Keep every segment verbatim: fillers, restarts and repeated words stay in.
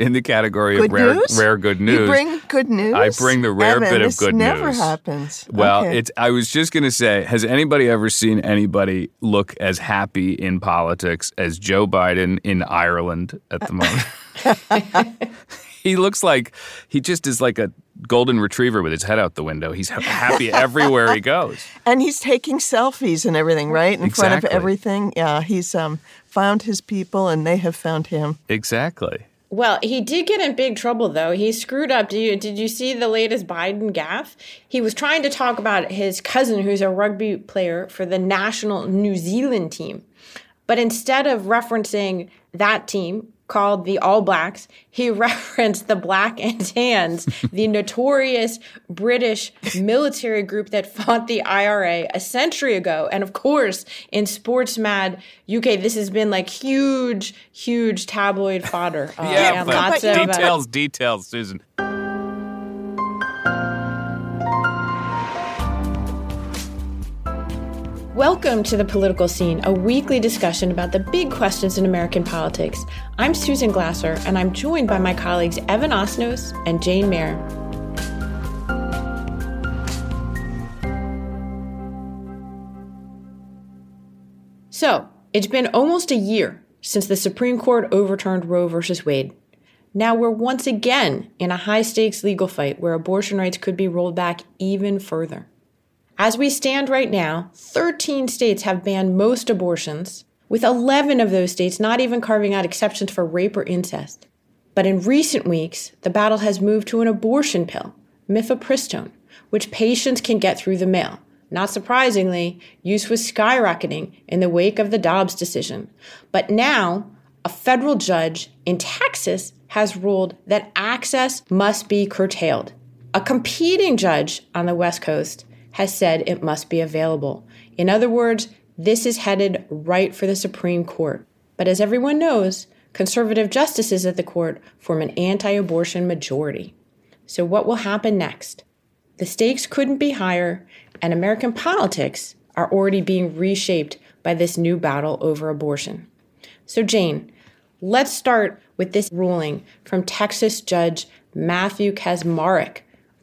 in the category good of rare news? rare good news. You bring good news? I bring the rare Evan, bit of good news. This never happens. Well, okay. it's. I was just going to say, has anybody ever seen anybody look as happy in politics as Joe Biden in Ireland at the moment? He looks like he just is like a golden retriever with his head out the window. He's happy everywhere he goes. And he's taking selfies and everything, right? In exactly. front of everything. Yeah, he's um, found his people and they have found him. Exactly. Well, he did get in big trouble, though. He screwed up. Did you, did you see the latest Biden gaffe? He was trying to talk about his cousin, who's a rugby player for the national New Zealand team. But instead of referencing that team, called the All Blacks, he referenced the Black and Tans, the notorious British military group that fought the I R A a century ago. And of course, in sports mad U K, this has been like huge, huge tabloid fodder. Uh, yeah, but lots but of details, uh, details, Susan. Welcome to The Political Scene, a weekly discussion about the big questions in American politics. I'm Susan Glasser, and I'm joined by my colleagues Evan Osnos and Jane Mayer. So, it's been almost a year since the Supreme Court overturned Roe v. Wade. Now we're once again in a high-stakes legal fight where abortion rights could be rolled back even further. As we stand right now, thirteen states have banned most abortions, with eleven of those states not even carving out exceptions for rape or incest. But in recent weeks, the battle has moved to an abortion pill, mifepristone, which patients can get through the mail. Not surprisingly, use was skyrocketing in the wake of the Dobbs decision. But now, a federal judge in Texas has ruled that access must be curtailed. A competing judge on the West Coast has said it must be available. In other words, this is headed right for the Supreme Court. But as everyone knows, conservative justices at the court form an anti-abortion majority. So what will happen next? The stakes couldn't be higher, and American politics are already being reshaped by this new battle over abortion. So Jane, let's start with this ruling from Texas Judge Matthew Kacsmaryk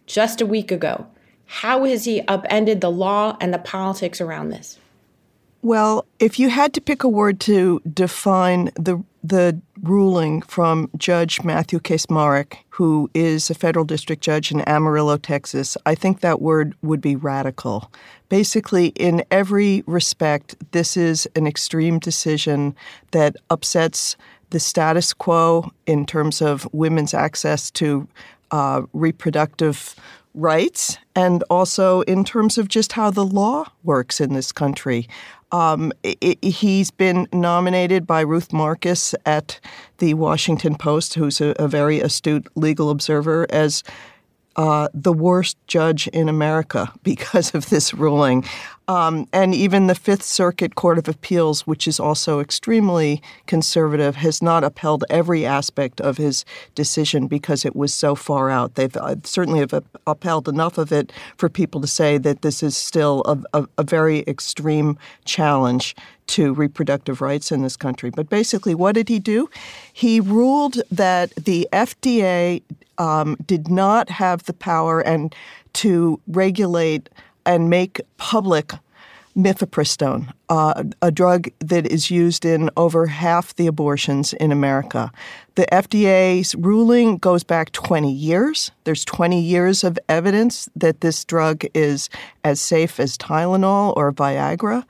just a week ago. How has he upended the law and the politics around this? Well, if you had to pick a word to define the the ruling from Judge Matthew Kacsmaryk, who is a federal district judge in Amarillo, Texas, I think that word would be radical. Basically, in every respect, this is an extreme decision that upsets the status quo in terms of women's access to uh, reproductive rights, and also in terms of just how the law works in this country. Um, it, he's been nominated by Ruth Marcus at the Washington Post, who's a, a very astute legal observer, as uh, the worst judge in America because of this ruling. Um, and even the Fifth Circuit Court of Appeals, which is also extremely conservative, has not upheld every aspect of his decision because it was so far out. They've uh, certainly have upheld enough of it for people to say that this is still a, a, a very extreme challenge to reproductive rights in this country. But basically, what did he do? He ruled that the F D A um, did not have the power and to regulate and make public mifepristone, uh, a drug that is used in over half the abortions in America. The F D A's ruling goes back twenty years. There's twenty years of evidence that this drug is as safe as Tylenol or Viagra.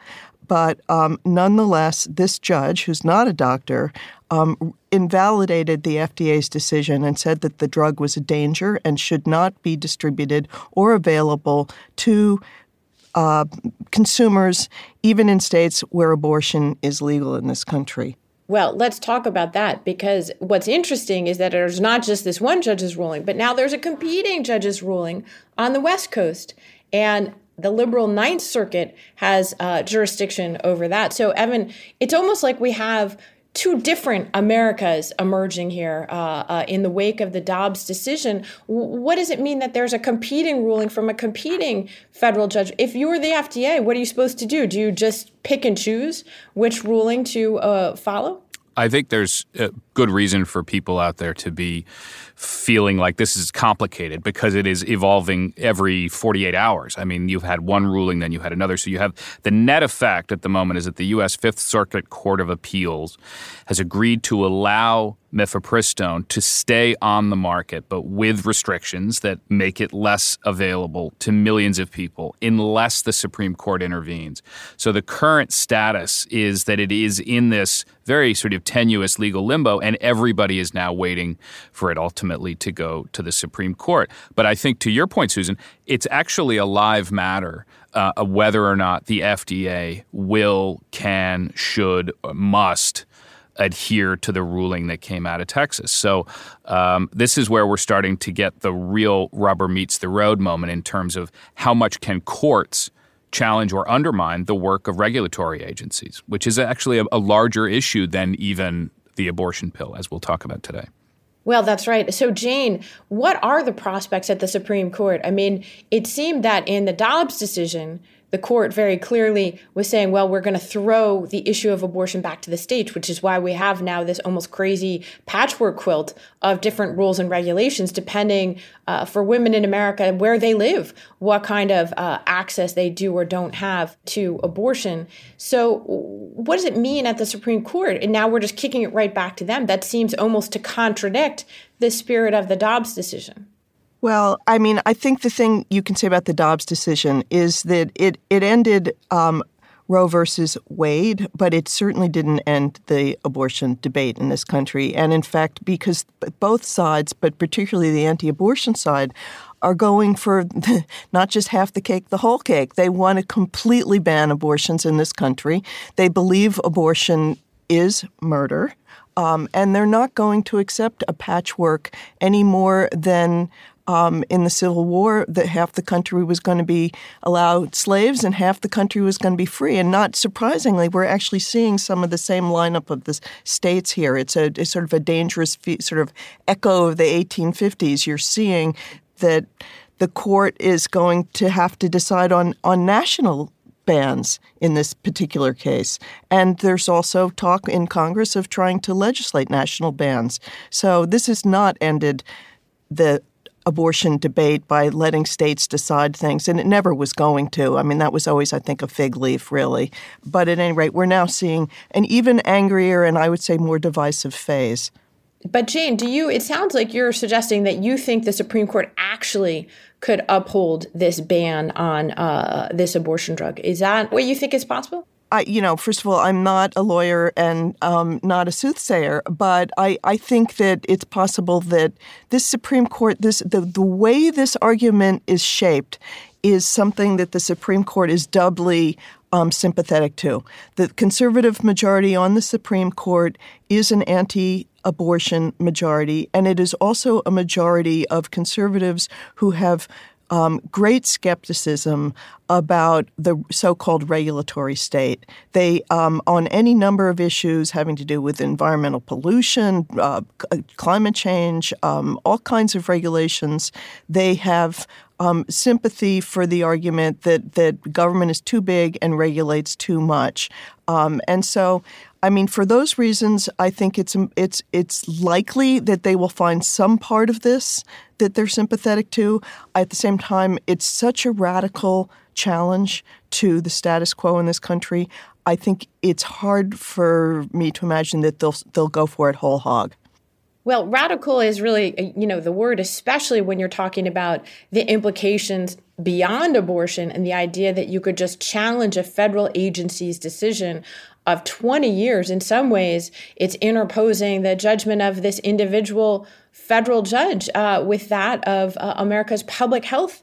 But um, nonetheless, this judge, who's not a doctor, um, invalidated the F D A's decision and said that the drug was a danger and should not be distributed or available to uh, consumers, even in states where abortion is legal in this country. Well, let's talk about that, because what's interesting is that there's not just this one judge's ruling, but now there's a competing judge's ruling on the West Coast. And the liberal Ninth Circuit has uh, jurisdiction over that. So, Evan, it's almost like we have two different Americas emerging here uh, uh, in the wake of the Dobbs decision. W- what does it mean that there's a competing ruling from a competing federal judge? If you were the F D A, what are you supposed to do? Do you just pick and choose which ruling to uh, follow? I think there's a good reason for people out there to be feeling like this is complicated because it is evolving every forty-eight hours. I mean, you've had one ruling, then you had another. So you have the net effect at the moment is that the U S Fifth Circuit Court of Appeals has agreed to allow mifepristone to stay on the market, but with restrictions that make it less available to millions of people unless the Supreme Court intervenes. So the current status is that it is in this very sort of tenuous legal limbo, and everybody is now waiting for it ultimately to go to the Supreme Court. But I think to your point, Susan, it's actually a live matter uh, of whether or not the F D A will, can, should, must adhere to the ruling that came out of Texas. So um, this is where we're starting to get the real rubber meets the road moment in terms of how much can courts challenge or undermine the work of regulatory agencies, which is actually a, a larger issue than even the abortion pill, as we'll talk about today. Well, that's right. So, Jane, what are the prospects at the Supreme Court? I mean, it seemed that in the Dobbs decision, the court very clearly was saying, well, we're going to throw the issue of abortion back to the states, which is why we have now this almost crazy patchwork quilt of different rules and regulations, depending uh, for women in America, where they live, what kind of uh, access they do or don't have to abortion. So what does it mean at the Supreme Court? And now we're just kicking it right back to them. That seems almost to contradict the spirit of the Dobbs decision. Well, I mean, I think the thing you can say about the Dobbs decision is that it, it ended um, Roe versus Wade, but it certainly didn't end the abortion debate in this country. And in fact, because both sides, but particularly the anti-abortion side, are going for not just half the cake, the whole cake. They want to completely ban abortions in this country. They believe abortion is murder. Um, and they're not going to accept a patchwork any more than Um, in the Civil War, that half the country was going to be allowed slaves and half the country was going to be free. And not surprisingly, we're actually seeing some of the same lineup of the states here. It's a it's sort of a dangerous sort of echo of the eighteen fifties. You're seeing that the court is going to have to decide on, on national bans in this particular case. And there's also talk in Congress of trying to legislate national bans. So this has not ended the abortion debate by letting states decide things, and it never was going to. I mean, that was always, I think, a fig leaf, really. But at any rate, we're now seeing an even angrier and I would say more divisive phase. But Jane, do you, it sounds like you're suggesting that you think the Supreme Court actually could uphold this ban on uh, this abortion drug. Is that what you think is possible? I, you know, first of all, I'm not a lawyer and um, not a soothsayer, but I, I think that it's possible that this Supreme Court, this the, the way this argument is shaped is something that the Supreme Court is doubly um, sympathetic to. The conservative majority on the Supreme Court is an anti-abortion majority, and it is also a majority of conservatives who have Um, great skepticism about the so-called regulatory state. They, um, on any number of issues having to do with environmental pollution, uh, climate change, um, all kinds of regulations, they have um, sympathy for the argument that, that government is too big and regulates too much. Um, and so, I mean, for those reasons, I think it's it's it's likely that they will find some part of this that they're sympathetic to. At the same time, it's such a radical challenge to the status quo in this country. I think it's hard for me to imagine that they'll they'll go for it whole hog. Well, radical is really, you know, the word, especially when you're talking about the implications beyond abortion and the idea that you could just challenge a federal agency's decision of twenty years. In some ways, it's interposing the judgment of this individual federal judge uh, with that of uh, America's public health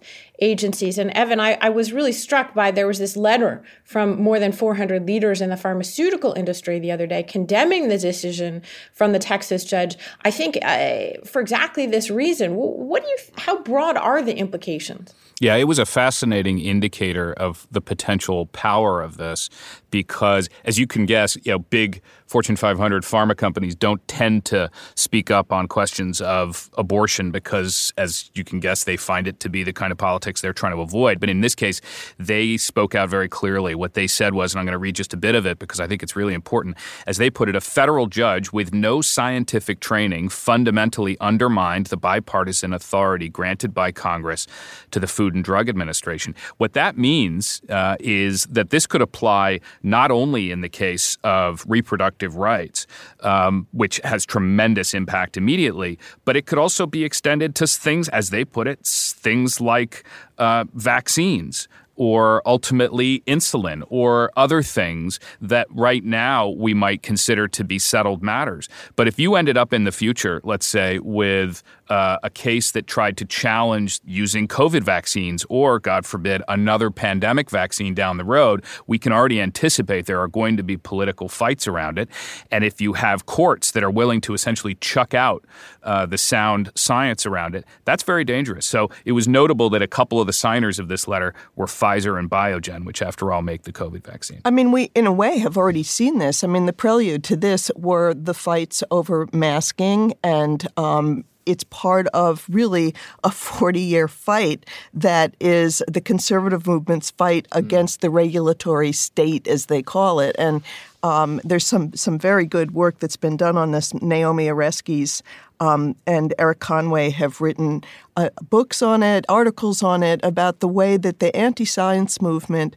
agencies. And Evan, I, I was really struck by there was this letter from more than four hundred leaders in the pharmaceutical industry the other day condemning the decision from the Texas judge. I think uh, for exactly this reason. What do you? How broad are the implications? Yeah, it was a fascinating indicator of the potential power of this because, as you can guess, you know, big Fortune five hundred pharma companies don't tend to speak up on questions of abortion because, as you can guess, they find it to be the kind of politics they're trying to avoid. But in this case, they spoke out very clearly. What they said was, and I'm going to read just a bit of it because I think it's really important, as they put it, a federal judge with no scientific training fundamentally undermined the bipartisan authority granted by Congress to the Food and Drug Administration. What that means uh, is that this could apply not only in the case of reproductive rights, um, which has tremendous impact immediately, but it could also be extended to things, as they put it, things like uh, vaccines or ultimately insulin or other things that right now we might consider to be settled matters. But if you ended up in the future, let's say, with uh, a case that tried to challenge using COVID vaccines or, God forbid, another pandemic vaccine down the road, we can already anticipate there are going to be political fights around it. And if you have courts that are willing to essentially chuck out uh, the sound science around it, that's very dangerous. So it was notable that a couple of the signers of this letter were Pfizer and Biogen, which, after all, make the COVID vaccine. I mean, we, in a way, have already seen this. I mean, the prelude to this were the fights over masking, and um, it's part of really a forty-year fight that is the conservative movement's fight against mm. the regulatory state, as they call it. And um, there's some, some very good work that's been done on this. Naomi Oreskes Um, and Eric Conway have written uh, books on it, articles on it, about the way that the anti-science movement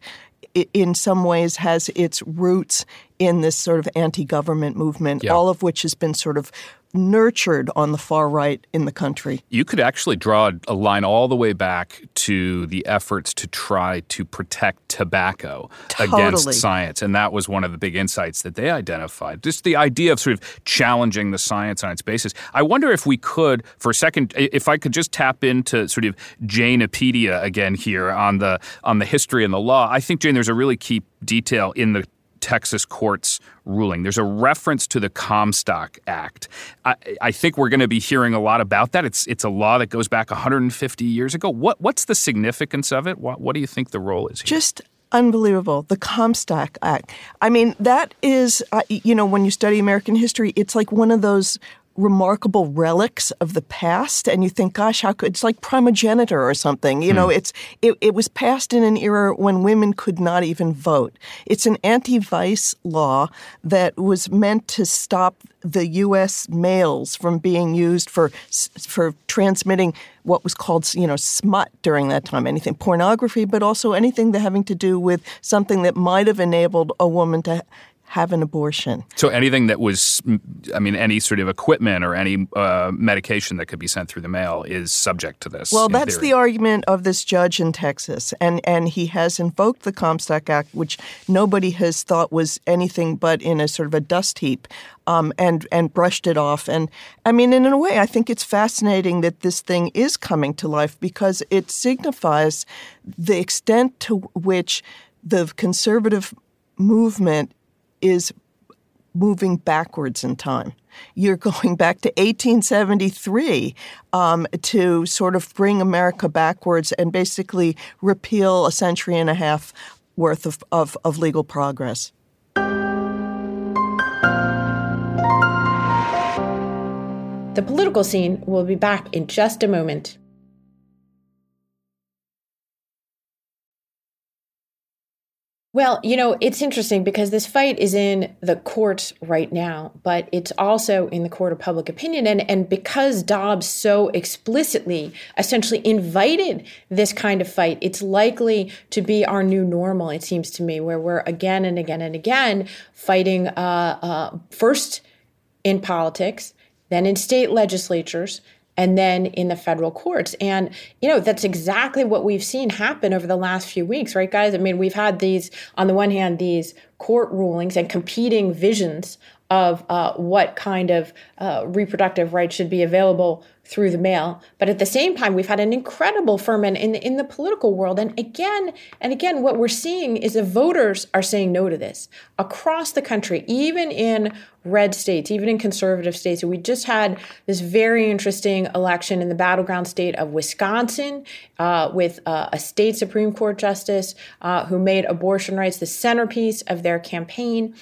i- in some ways has its roots in this sort of anti-government movement, yeah. all of which has been sort of nurtured on the far right in the country. You could actually draw a line all the way back to the efforts to try to protect tobacco totally. against science. And that was one of the big insights that they identified, just the idea of sort of challenging the science on its basis. I wonder if we could, for a second, if I could just tap into sort of Janepedia again here on the, on the history and the law. I think, Jane, there's a really key detail in the Texas court's ruling. There's a reference to the Comstock Act. I, I think we're going to be hearing a lot about that. It's it's a law that goes back one hundred fifty years ago. What what's the significance of it? What what do you think the role is here? Just unbelievable. The Comstock Act. I mean, that is uh, you know, when you study American history, it's like one of those remarkable relics of the past, and you think, gosh, how could, it's like primogenitor or something. You mm. know, it's it, it was passed in an era when women could not even vote. It's an anti-vice law that was meant to stop the U S mails from being used for for transmitting what was called, you know, smut during that time, anything, pornography, but also anything that having to do with something that might have enabled a woman to have an abortion. So anything that was, I mean, any sort of equipment or any uh, medication that could be sent through the mail is subject to this. Well, that's the argument of this judge in Texas. And, and he has invoked the Comstock Act, which nobody has thought was anything but in a sort of a dust heap. Um, and and brushed it off. And I mean, in a way, I think it's fascinating that this thing is coming to life because it signifies the extent to which the conservative movement is moving backwards in time. You're going back to eighteen seventy-three um, to sort of bring America backwards and basically repeal a century and a half worth of, of, of legal progress. The political scene will be back in just a moment. Well, you know, it's interesting because this fight is in the courts right now, but it's also in the court of public opinion. And, and because Dobbs so explicitly essentially invited this kind of fight, it's likely to be our new normal, it seems to me, where we're again and again and again fighting uh, uh, first in politics, then in state legislatures, and then in the federal courts. And, you know, that's exactly what we've seen happen over the last few weeks, right, guys? I mean, we've had these, on the one hand, these court rulings and competing visions of uh, what kind of uh, reproductive rights should be available through the mail. But at the same time, we've had an incredible ferment in the, in the political world. And again, and again, what we're seeing is that voters are saying no to this across the country, even in red states, even in conservative states. We just had this very interesting election in the battleground state of Wisconsin uh, with uh, a state Supreme Court justice uh, who made abortion rights the centerpiece of their campaign.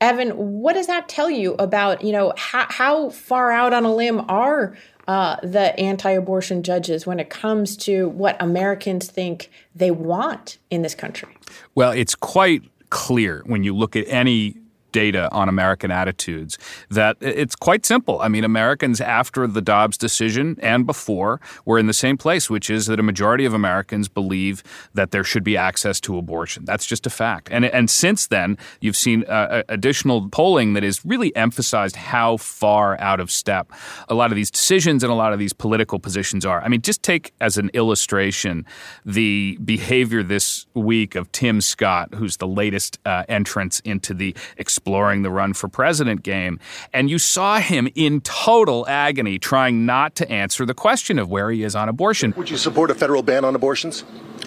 Evan, what does that tell you about, you know, how, how far out on a limb are uh, the anti-abortion judges when it comes to what Americans think they want in this country? Well, it's quite clear when you look at any data on American attitudes that it's quite simple. I mean, Americans after the Dobbs decision and before were in the same place, which is that a majority of Americans believe that there should be access to abortion. That's just a fact. And and since then, you've seen uh, additional polling that has really emphasized how far out of step a lot of these decisions and a lot of these political positions are. I mean, just take as an illustration the behavior this week of Tim Scott, who's the latest uh, entrance into the exploring the run for president game. And you saw him in total agony trying not to answer the question of where he is on abortion. Would you support a federal ban on abortions?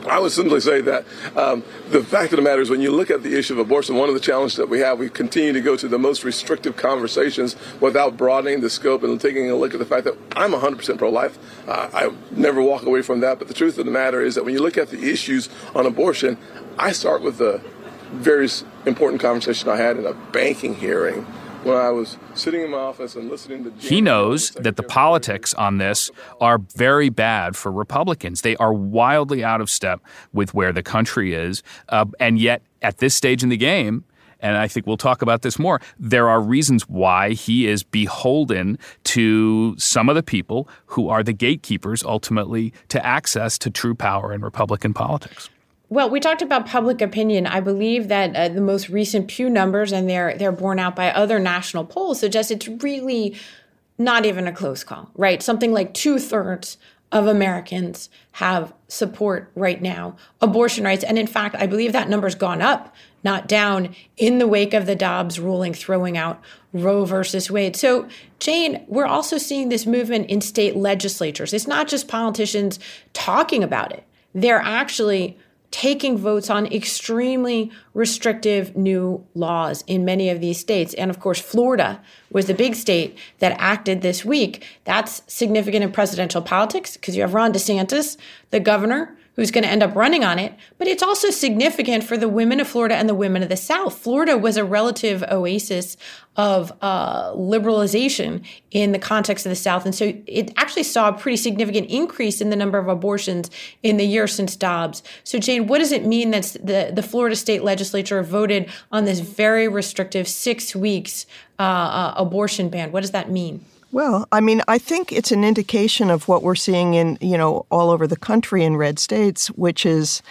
I would simply say that um, the fact of the matter is when you look at the issue of abortion, one of the challenges that we have, we continue to go to the most restrictive conversations without broadening the scope and taking a look at the fact that I'm one hundred percent pro-life. Uh, I never walk away from that. But the truth of the matter is that when you look at the issues on abortion, I start with the various important conversation I had in a banking hearing when I was sitting in my office and listening to... He knows that the politics on this are very bad for Republicans. They are wildly out of step with where the country is. Uh, and yet, at this stage in the game, and I think we'll talk about this more, there are reasons why he is beholden to some of the people who are the gatekeepers, ultimately, to access to true power in Republican politics. Well, we talked about public opinion. I believe that uh, the most recent Pew numbers, and they're they're borne out by other national polls, suggest it's really not even a close call, right? Something like two-thirds of Americans have support right now, abortion rights. And in fact, I believe that number's gone up, not down, in the wake of the Dobbs ruling throwing out Roe versus Wade. So, Jane, we're also seeing this movement in state legislatures. It's not just politicians talking about it. They're actually taking votes on extremely restrictive new laws in many of these states. And of course, Florida was the big state that acted this week. That's significant in presidential politics because you have Ron DeSantis, the governor, who's going to end up running on it. But it's also significant for the women of Florida and the women of the South. Florida was a relative oasis of uh, liberalization in the context of the South. And so it actually saw a pretty significant increase in the number of abortions in the year since Dobbs. So, Jane, what does it mean that the, the Florida state legislature voted on this very restrictive six weeks uh, uh, abortion ban? What does that mean? Well, I mean, I think it's an indication of what we're seeing in, you know, all over the country in red states, which is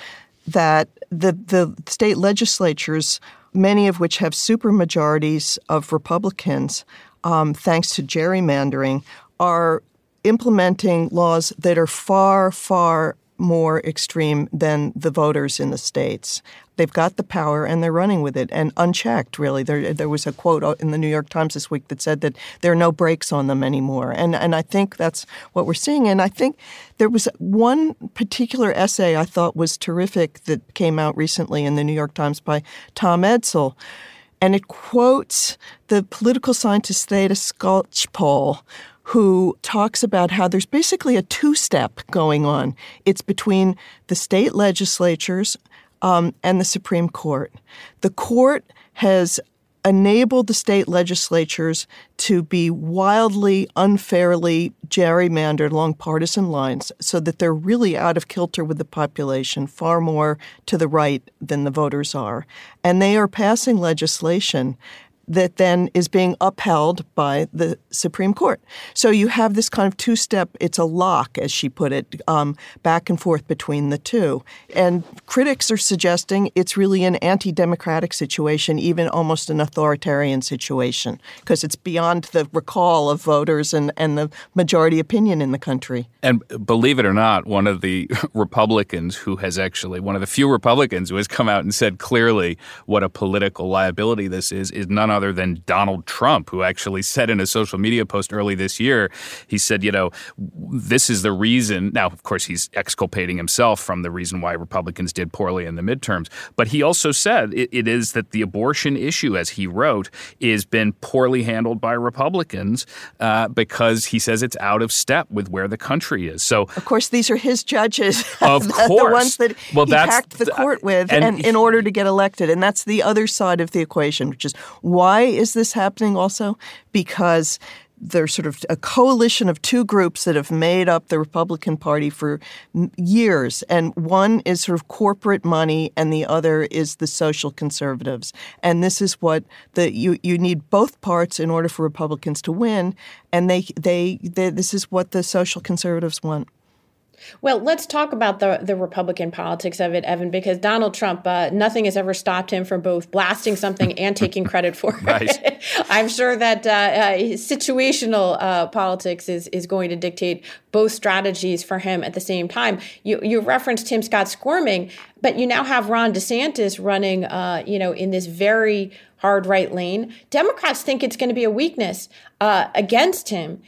that the the state legislatures, many of which have supermajorities of Republicans, um, thanks to gerrymandering, are implementing laws that are far, far more extreme than the voters in the states. They've got the power and they're running with it, and unchecked, really. There there was a quote in the New York Times this week that said that there are no brakes on them anymore. And and I think that's what we're seeing. And I think there was one particular essay I thought was terrific that came out recently in the New York Times by Tom Edsall. And it quotes the political scientist Theda Skocpol, who talks about how there's basically a two-step going on. It's between the state legislatures um, and the Supreme Court. The court has enabled the state legislatures to be wildly, unfairly gerrymandered along partisan lines so that they're really out of kilter with the population, far more to the right than the voters are. And they are passing legislation that then is being upheld by the Supreme Court. So you have this kind of two-step, it's a lock, as she put it, um, back and forth between the two. And critics are suggesting it's really an anti-democratic situation, even almost an authoritarian situation, because it's beyond the recall of voters and, and the majority opinion in the country. And believe it or not, one of the Republicans who has actually, one of the few Republicans who has come out and said clearly what a political liability this is, is none other other than Donald Trump, who actually said in a social media post early this year, he said, you know, this is the reason. Now, of course, he's exculpating himself from the reason why Republicans did poorly in the midterms. But he also said it, it is that the abortion issue, as he wrote, is been poorly handled by Republicans uh, because he says it's out of step with where the country is. So, of course, these are his judges, of the, course. the ones that well, he hacked the court with and, and in order to get elected. And that's the other side of the equation, which is why Why is this happening also? Because there's sort of a coalition of two groups that have made up the Republican Party for years. And one is sort of corporate money, and the other is the social conservatives. And this is what the you, you need both parts in order for Republicans to win. And they, they they this is what the social conservatives want. Well, let's talk about the, the Republican politics of it, Evan, because Donald Trump, uh, nothing has ever stopped him from both blasting something and taking credit for right. it. I'm sure that uh, uh, situational uh, politics is, is going to dictate both strategies for him at the same time. You, you referenced Tim Scott squirming, but you now have Ron DeSantis running, uh, you know, in this very hard right lane. Democrats think it's going to be a weakness uh, against him.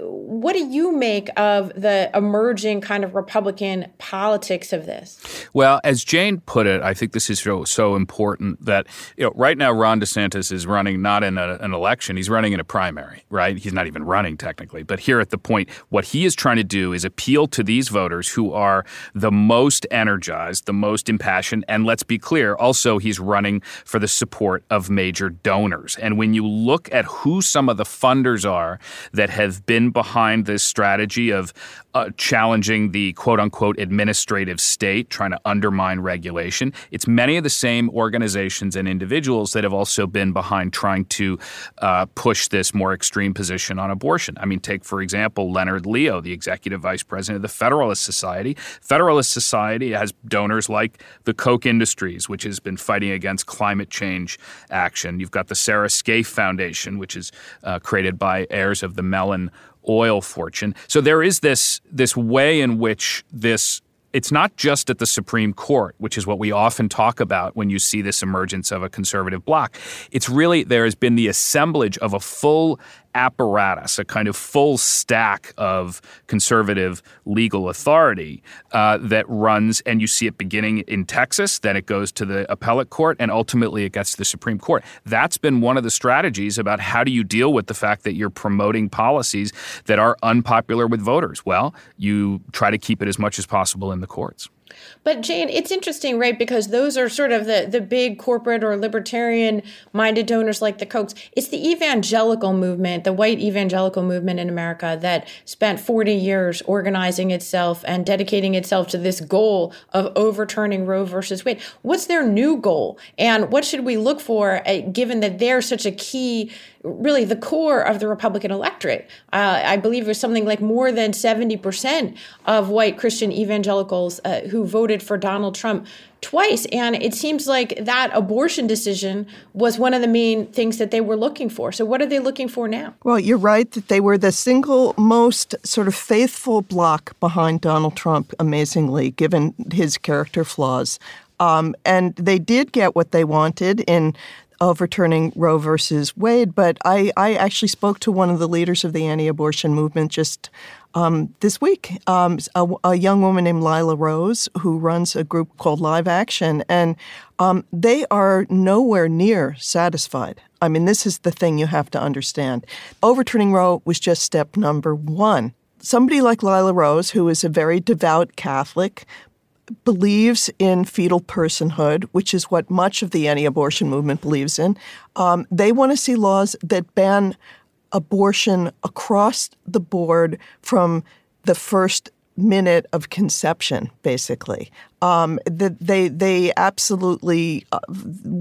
What do you make of the emerging kind of Republican politics of this? Well, as Jane put it, I think this is so, so important that, you know, right now Ron DeSantis is running not in a, an election. He's running in a primary, right? He's not even running technically. But here at the point, what he is trying to do is appeal to these voters who are the most energized, the most impassioned. And let's be clear, also he's running for the support of major donors. And when you look at who some of the funders are that have been behind this strategy of uh, challenging the quote-unquote administrative state, trying to undermine regulation, it's many of the same organizations and individuals that have also been behind trying to uh, push this more extreme position on abortion. I mean, take, for example, Leonard Leo, the executive vice president of the Federalist Society. Federalist Society has donors like the Koch Industries, which has been fighting against climate change action. You've got the Sarah Scaife Foundation, which is uh, created by heirs of the Mellon oil fortune. So there is this this way in which this it's not just at the Supreme Court, which is what we often talk about when you see this emergence of a conservative bloc. It's really there has been the assemblage of a full apparatus, a kind of full stack of conservative legal authority uh, that runs, and you see it beginning in Texas, then it goes to the appellate court, and ultimately it gets to the Supreme Court. That's been one of the strategies about how do you deal with the fact that you're promoting policies that are unpopular with voters. Well, you try to keep it as much as possible in the courts. But, Jane, it's interesting, right, because those are sort of the, the big corporate or libertarian-minded donors like the Kochs. It's the evangelical movement, the white evangelical movement in America that spent forty years organizing itself and dedicating itself to this goal of overturning Roe versus Wade. What's their new goal? And what should we look for, uh, given that they're such a key, really the core of the Republican electorate? Uh, I believe it was something like more than seventy percent of white Christian evangelicals uh, who voted for Donald Trump twice. And it seems like that abortion decision was one of the main things that they were looking for. So what are they looking for now? Well, you're right that they were the single most sort of faithful bloc behind Donald Trump, amazingly, given his character flaws. Um, and they did get what they wanted in overturning Roe versus Wade. But I, I actually spoke to one of the leaders of the anti-abortion movement just Um, this week, um, a, a young woman named Lila Rose, who runs a group called Live Action, and um, they are nowhere near satisfied. I mean, this is the thing you have to understand. Overturning Roe was just step number one. Somebody like Lila Rose, who is a very devout Catholic, believes in fetal personhood, which is what much of the anti-abortion movement believes in. Um, they want to see laws that ban abortion across the board from the first minute of conception, basically. Um, they they absolutely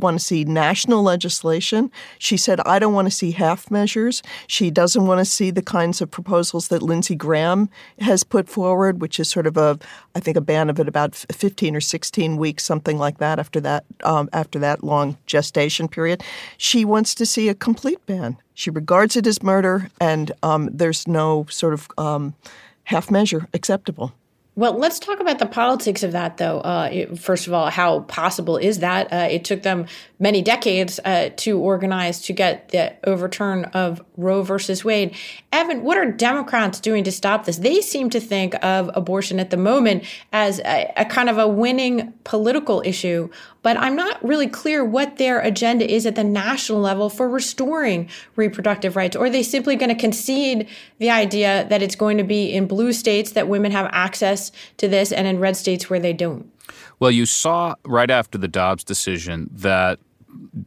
want to see national legislation. She said, I don't want to see half measures. She doesn't want to see the kinds of proposals that Lindsey Graham has put forward, which is sort of a, I think, a ban of it about fifteen or sixteen weeks, something like that, after that, um, after that long gestation period. She wants to see a complete ban. She regards it as murder, and um, there's no sort of um, half measure acceptable. Well, let's talk about the politics of that, though. Uh, it, first of all, how possible is that? Uh, it took them many decades uh, to organize to get the overturn of Roe versus Wade. Evan, what are Democrats doing to stop this? They seem to think of abortion at the moment as a, a kind of a winning political issue, but I'm not really clear what their agenda is at the national level for restoring reproductive rights. Or are they simply going to concede the idea that it's going to be in blue states that women have access to this and in red states where they don't? Well, you saw right after the Dobbs decision that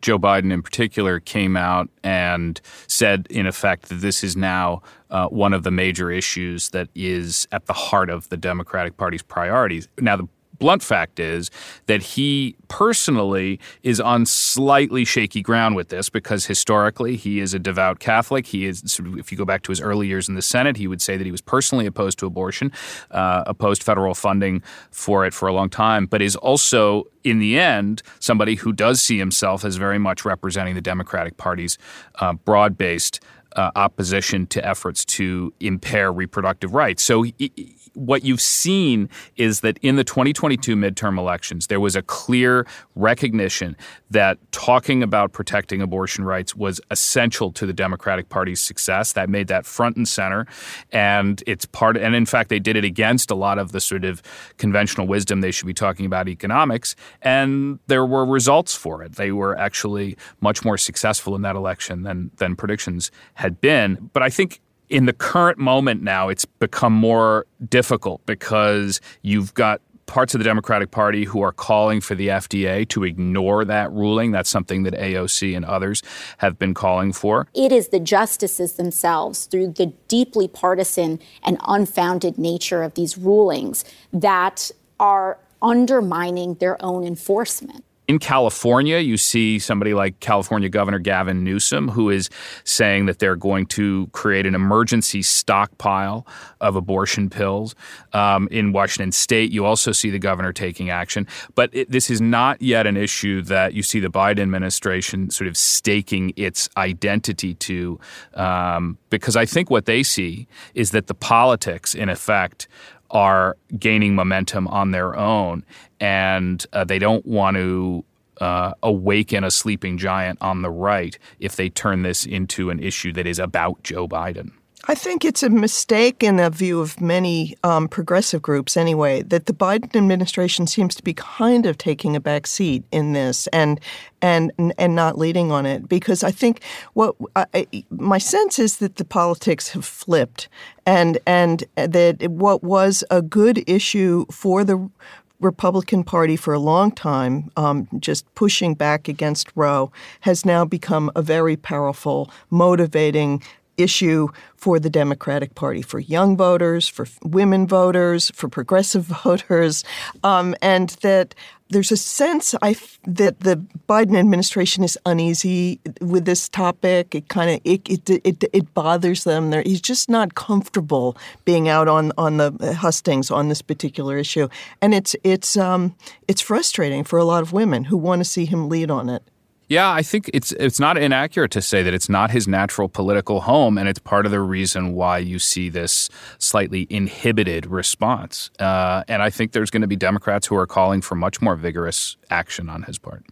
Joe Biden in particular came out and said, in effect, that this is now uh, one of the major issues that is at the heart of the Democratic Party's priorities. Now, the blunt fact is that he personally is on slightly shaky ground with this because historically he is a devout Catholic. He is, if you go back to his early years in the Senate, he would say that he was personally opposed to abortion, uh, opposed federal funding for it for a long time, but is also, in the end, somebody who does see himself as very much representing the Democratic Party's uh, broad-based uh, opposition to efforts to impair reproductive rights. So he, what you've seen is that in the twenty twenty-two midterm elections, there was a clear recognition that talking about protecting abortion rights was essential to the Democratic Party's success. That made that front and center. And it's part, and in fact, they did it against a lot of the sort of conventional wisdom they should be talking about economics. And there were results for it. They were actually much more successful in that election than, than predictions had been. But I think in the current moment now, it's become more difficult because you've got parts of the Democratic Party who are calling for the F D A to ignore that ruling. That's something that A O C and others have been calling for. It is the justices themselves, through the deeply partisan and unfounded nature of these rulings, that are undermining their own enforcement. In California, you see somebody like California Governor Gavin Newsom, who is saying that they're going to create an emergency stockpile of abortion pills. Um, in Washington state, you also see the governor taking action. But it, this is not yet an issue that you see the Biden administration sort of staking its identity to, um, because I think what they see is that the politics, in effect, are gaining momentum on their own, and uh, they don't want to uh, awaken a sleeping giant on the right if they turn this into an issue that is about Joe Biden. I think it's a mistake in the view of many um, progressive groups anyway, that the Biden administration seems to be kind of taking a back seat in this and and and not leading on it. Because I think what I, my sense is that the politics have flipped and and that what was a good issue for the Republican Party for a long time, um, just pushing back against Roe, has now become a very powerful, motivating issue for the Democratic Party, for young voters, for women voters, for progressive voters, um, and that there's a sense I f- that the Biden administration is uneasy with this topic. It kind of it, it it it bothers them. They're, he's just not comfortable being out on, on the hustings on this particular issue, and it's it's um, it's frustrating for a lot of women who want to see him lead on it. Yeah, I think it's it's not inaccurate to say that it's not his natural political home, and it's part of the reason why you see this slightly inhibited response. Uh, and I think there's going to be Democrats who are calling for much more vigorous action on his part.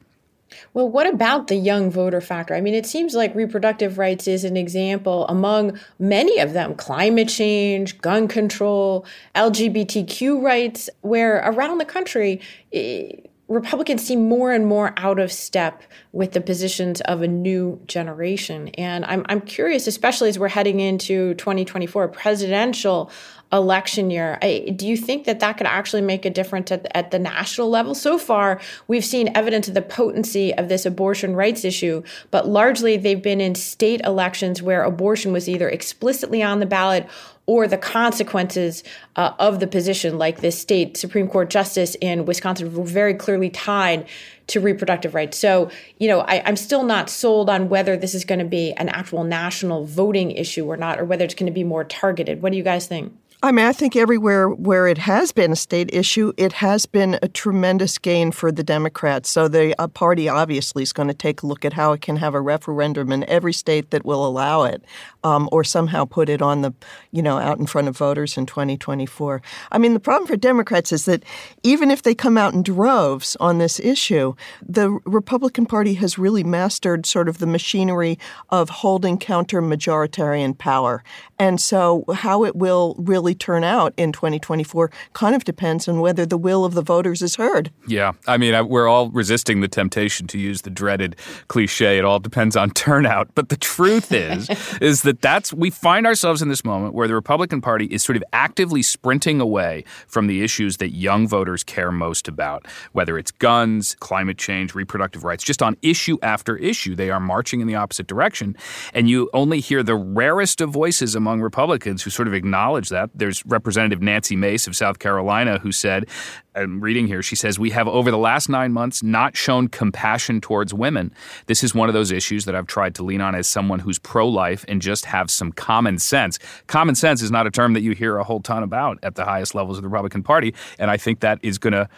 Well, what about the young voter factor? I mean, it seems like reproductive rights is an example among many of them, climate change, gun control, L G B T Q rights, where around the country it, Republicans seem more and more out of step with the positions of a new generation. And I'm I'm curious, especially as we're heading into twenty twenty-four, presidential election year. I, do you think that that could actually make a difference at, at the national level? So far, we've seen evidence of the potency of this abortion rights issue, but largely they've been in state elections where abortion was either explicitly on the ballot or the consequences uh, of the position, like this state Supreme Court justice in Wisconsin were very clearly tied to reproductive rights. So, you know, I, I'm still not sold on whether this is going to be an actual national voting issue or not, or whether it's going to be more targeted. What do you guys think? I mean, I think everywhere where it has been a state issue, it has been a tremendous gain for the Democrats. So the party obviously is going to take a look at how it can have a referendum in every state that will allow it, um, or somehow put it on the, you know, out in front of voters in twenty twenty-four. I mean, the problem for Democrats is that even if they come out in droves on this issue, the Republican Party has really mastered sort of the machinery of holding counter-majoritarian power. And so how it will really actually turn out in twenty twenty-four kind of depends on whether the will of the voters is heard. Yeah. I mean, I, we're all resisting the temptation to use the dreaded cliche, it all depends on turnout. But the truth is, is that that's we find ourselves in this moment where the Republican Party is sort of actively sprinting away from the issues that young voters care most about, whether it's guns, climate change, reproductive rights, just on issue after issue. They are marching in the opposite direction. And you only hear the rarest of voices among Republicans who sort of acknowledge that. There's Representative Nancy Mace of South Carolina who said, I'm reading here, she says, we have over the last nine months not shown compassion towards women. This is one of those issues that I've tried to lean on as someone who's pro-life and just have some common sense. Common sense is not a term that you hear a whole ton about at the highest levels of the Republican Party. And I think that is going to,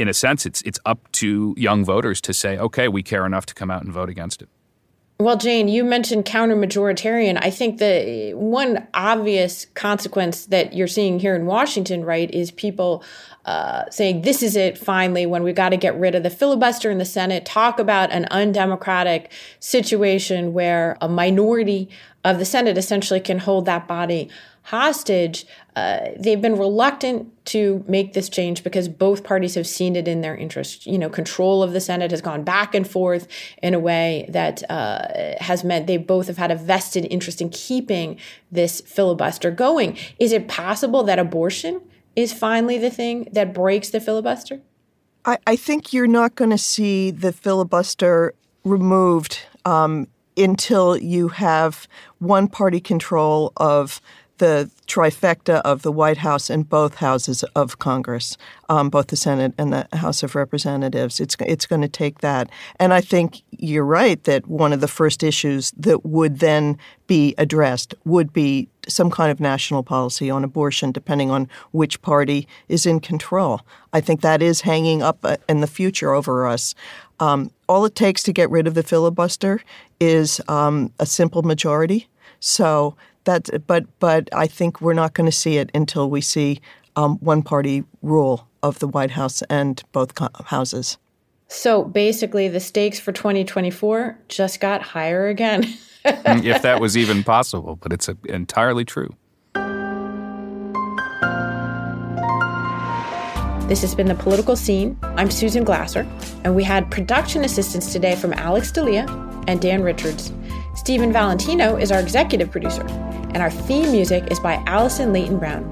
in a sense, it's it's up to young voters to say, okay, we care enough to come out and vote against it. Well, Jane, you mentioned counter-majoritarian. I think the one obvious consequence that you're seeing here in Washington, right, is people uh, saying this is it finally when we've got to get rid of the filibuster in the Senate, talk about an undemocratic situation where a minority of the Senate essentially can hold that body hostage. Uh, they've been reluctant to make this change because both parties have seen it in their interest. You know, control of the Senate has gone back and forth in a way that uh, has meant they both have had a vested interest in keeping this filibuster going. Is it possible that abortion is finally the thing that breaks the filibuster? I, I think you're not going to see the filibuster removed um, until you have one party control of the trifecta of the White House and both houses of Congress, um, both the Senate and the House of Representatives. It's it's going to take that. And I think you're right that one of the first issues that would then be addressed would be some kind of national policy on abortion, depending on which party is in control. I think that is hanging up in the future over us. Um, all it takes to get rid of the filibuster is um, a simple majority. So That's, but but I think we're not going to see it until we see um, one-party rule of the White House and both co- houses. So basically the stakes for twenty twenty-four just got higher again. If that was even possible, but it's a, entirely true. This has been The Political Scene. I'm Susan Glasser, and we had production assistance today from Alex D'Elia and Dan Richards. Stephen Valentino is our executive producer, and our theme music is by Allison Layton Brown.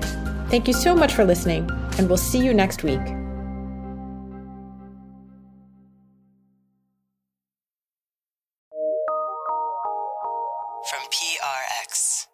Thank you so much for listening, and we'll see you next week. From P R X.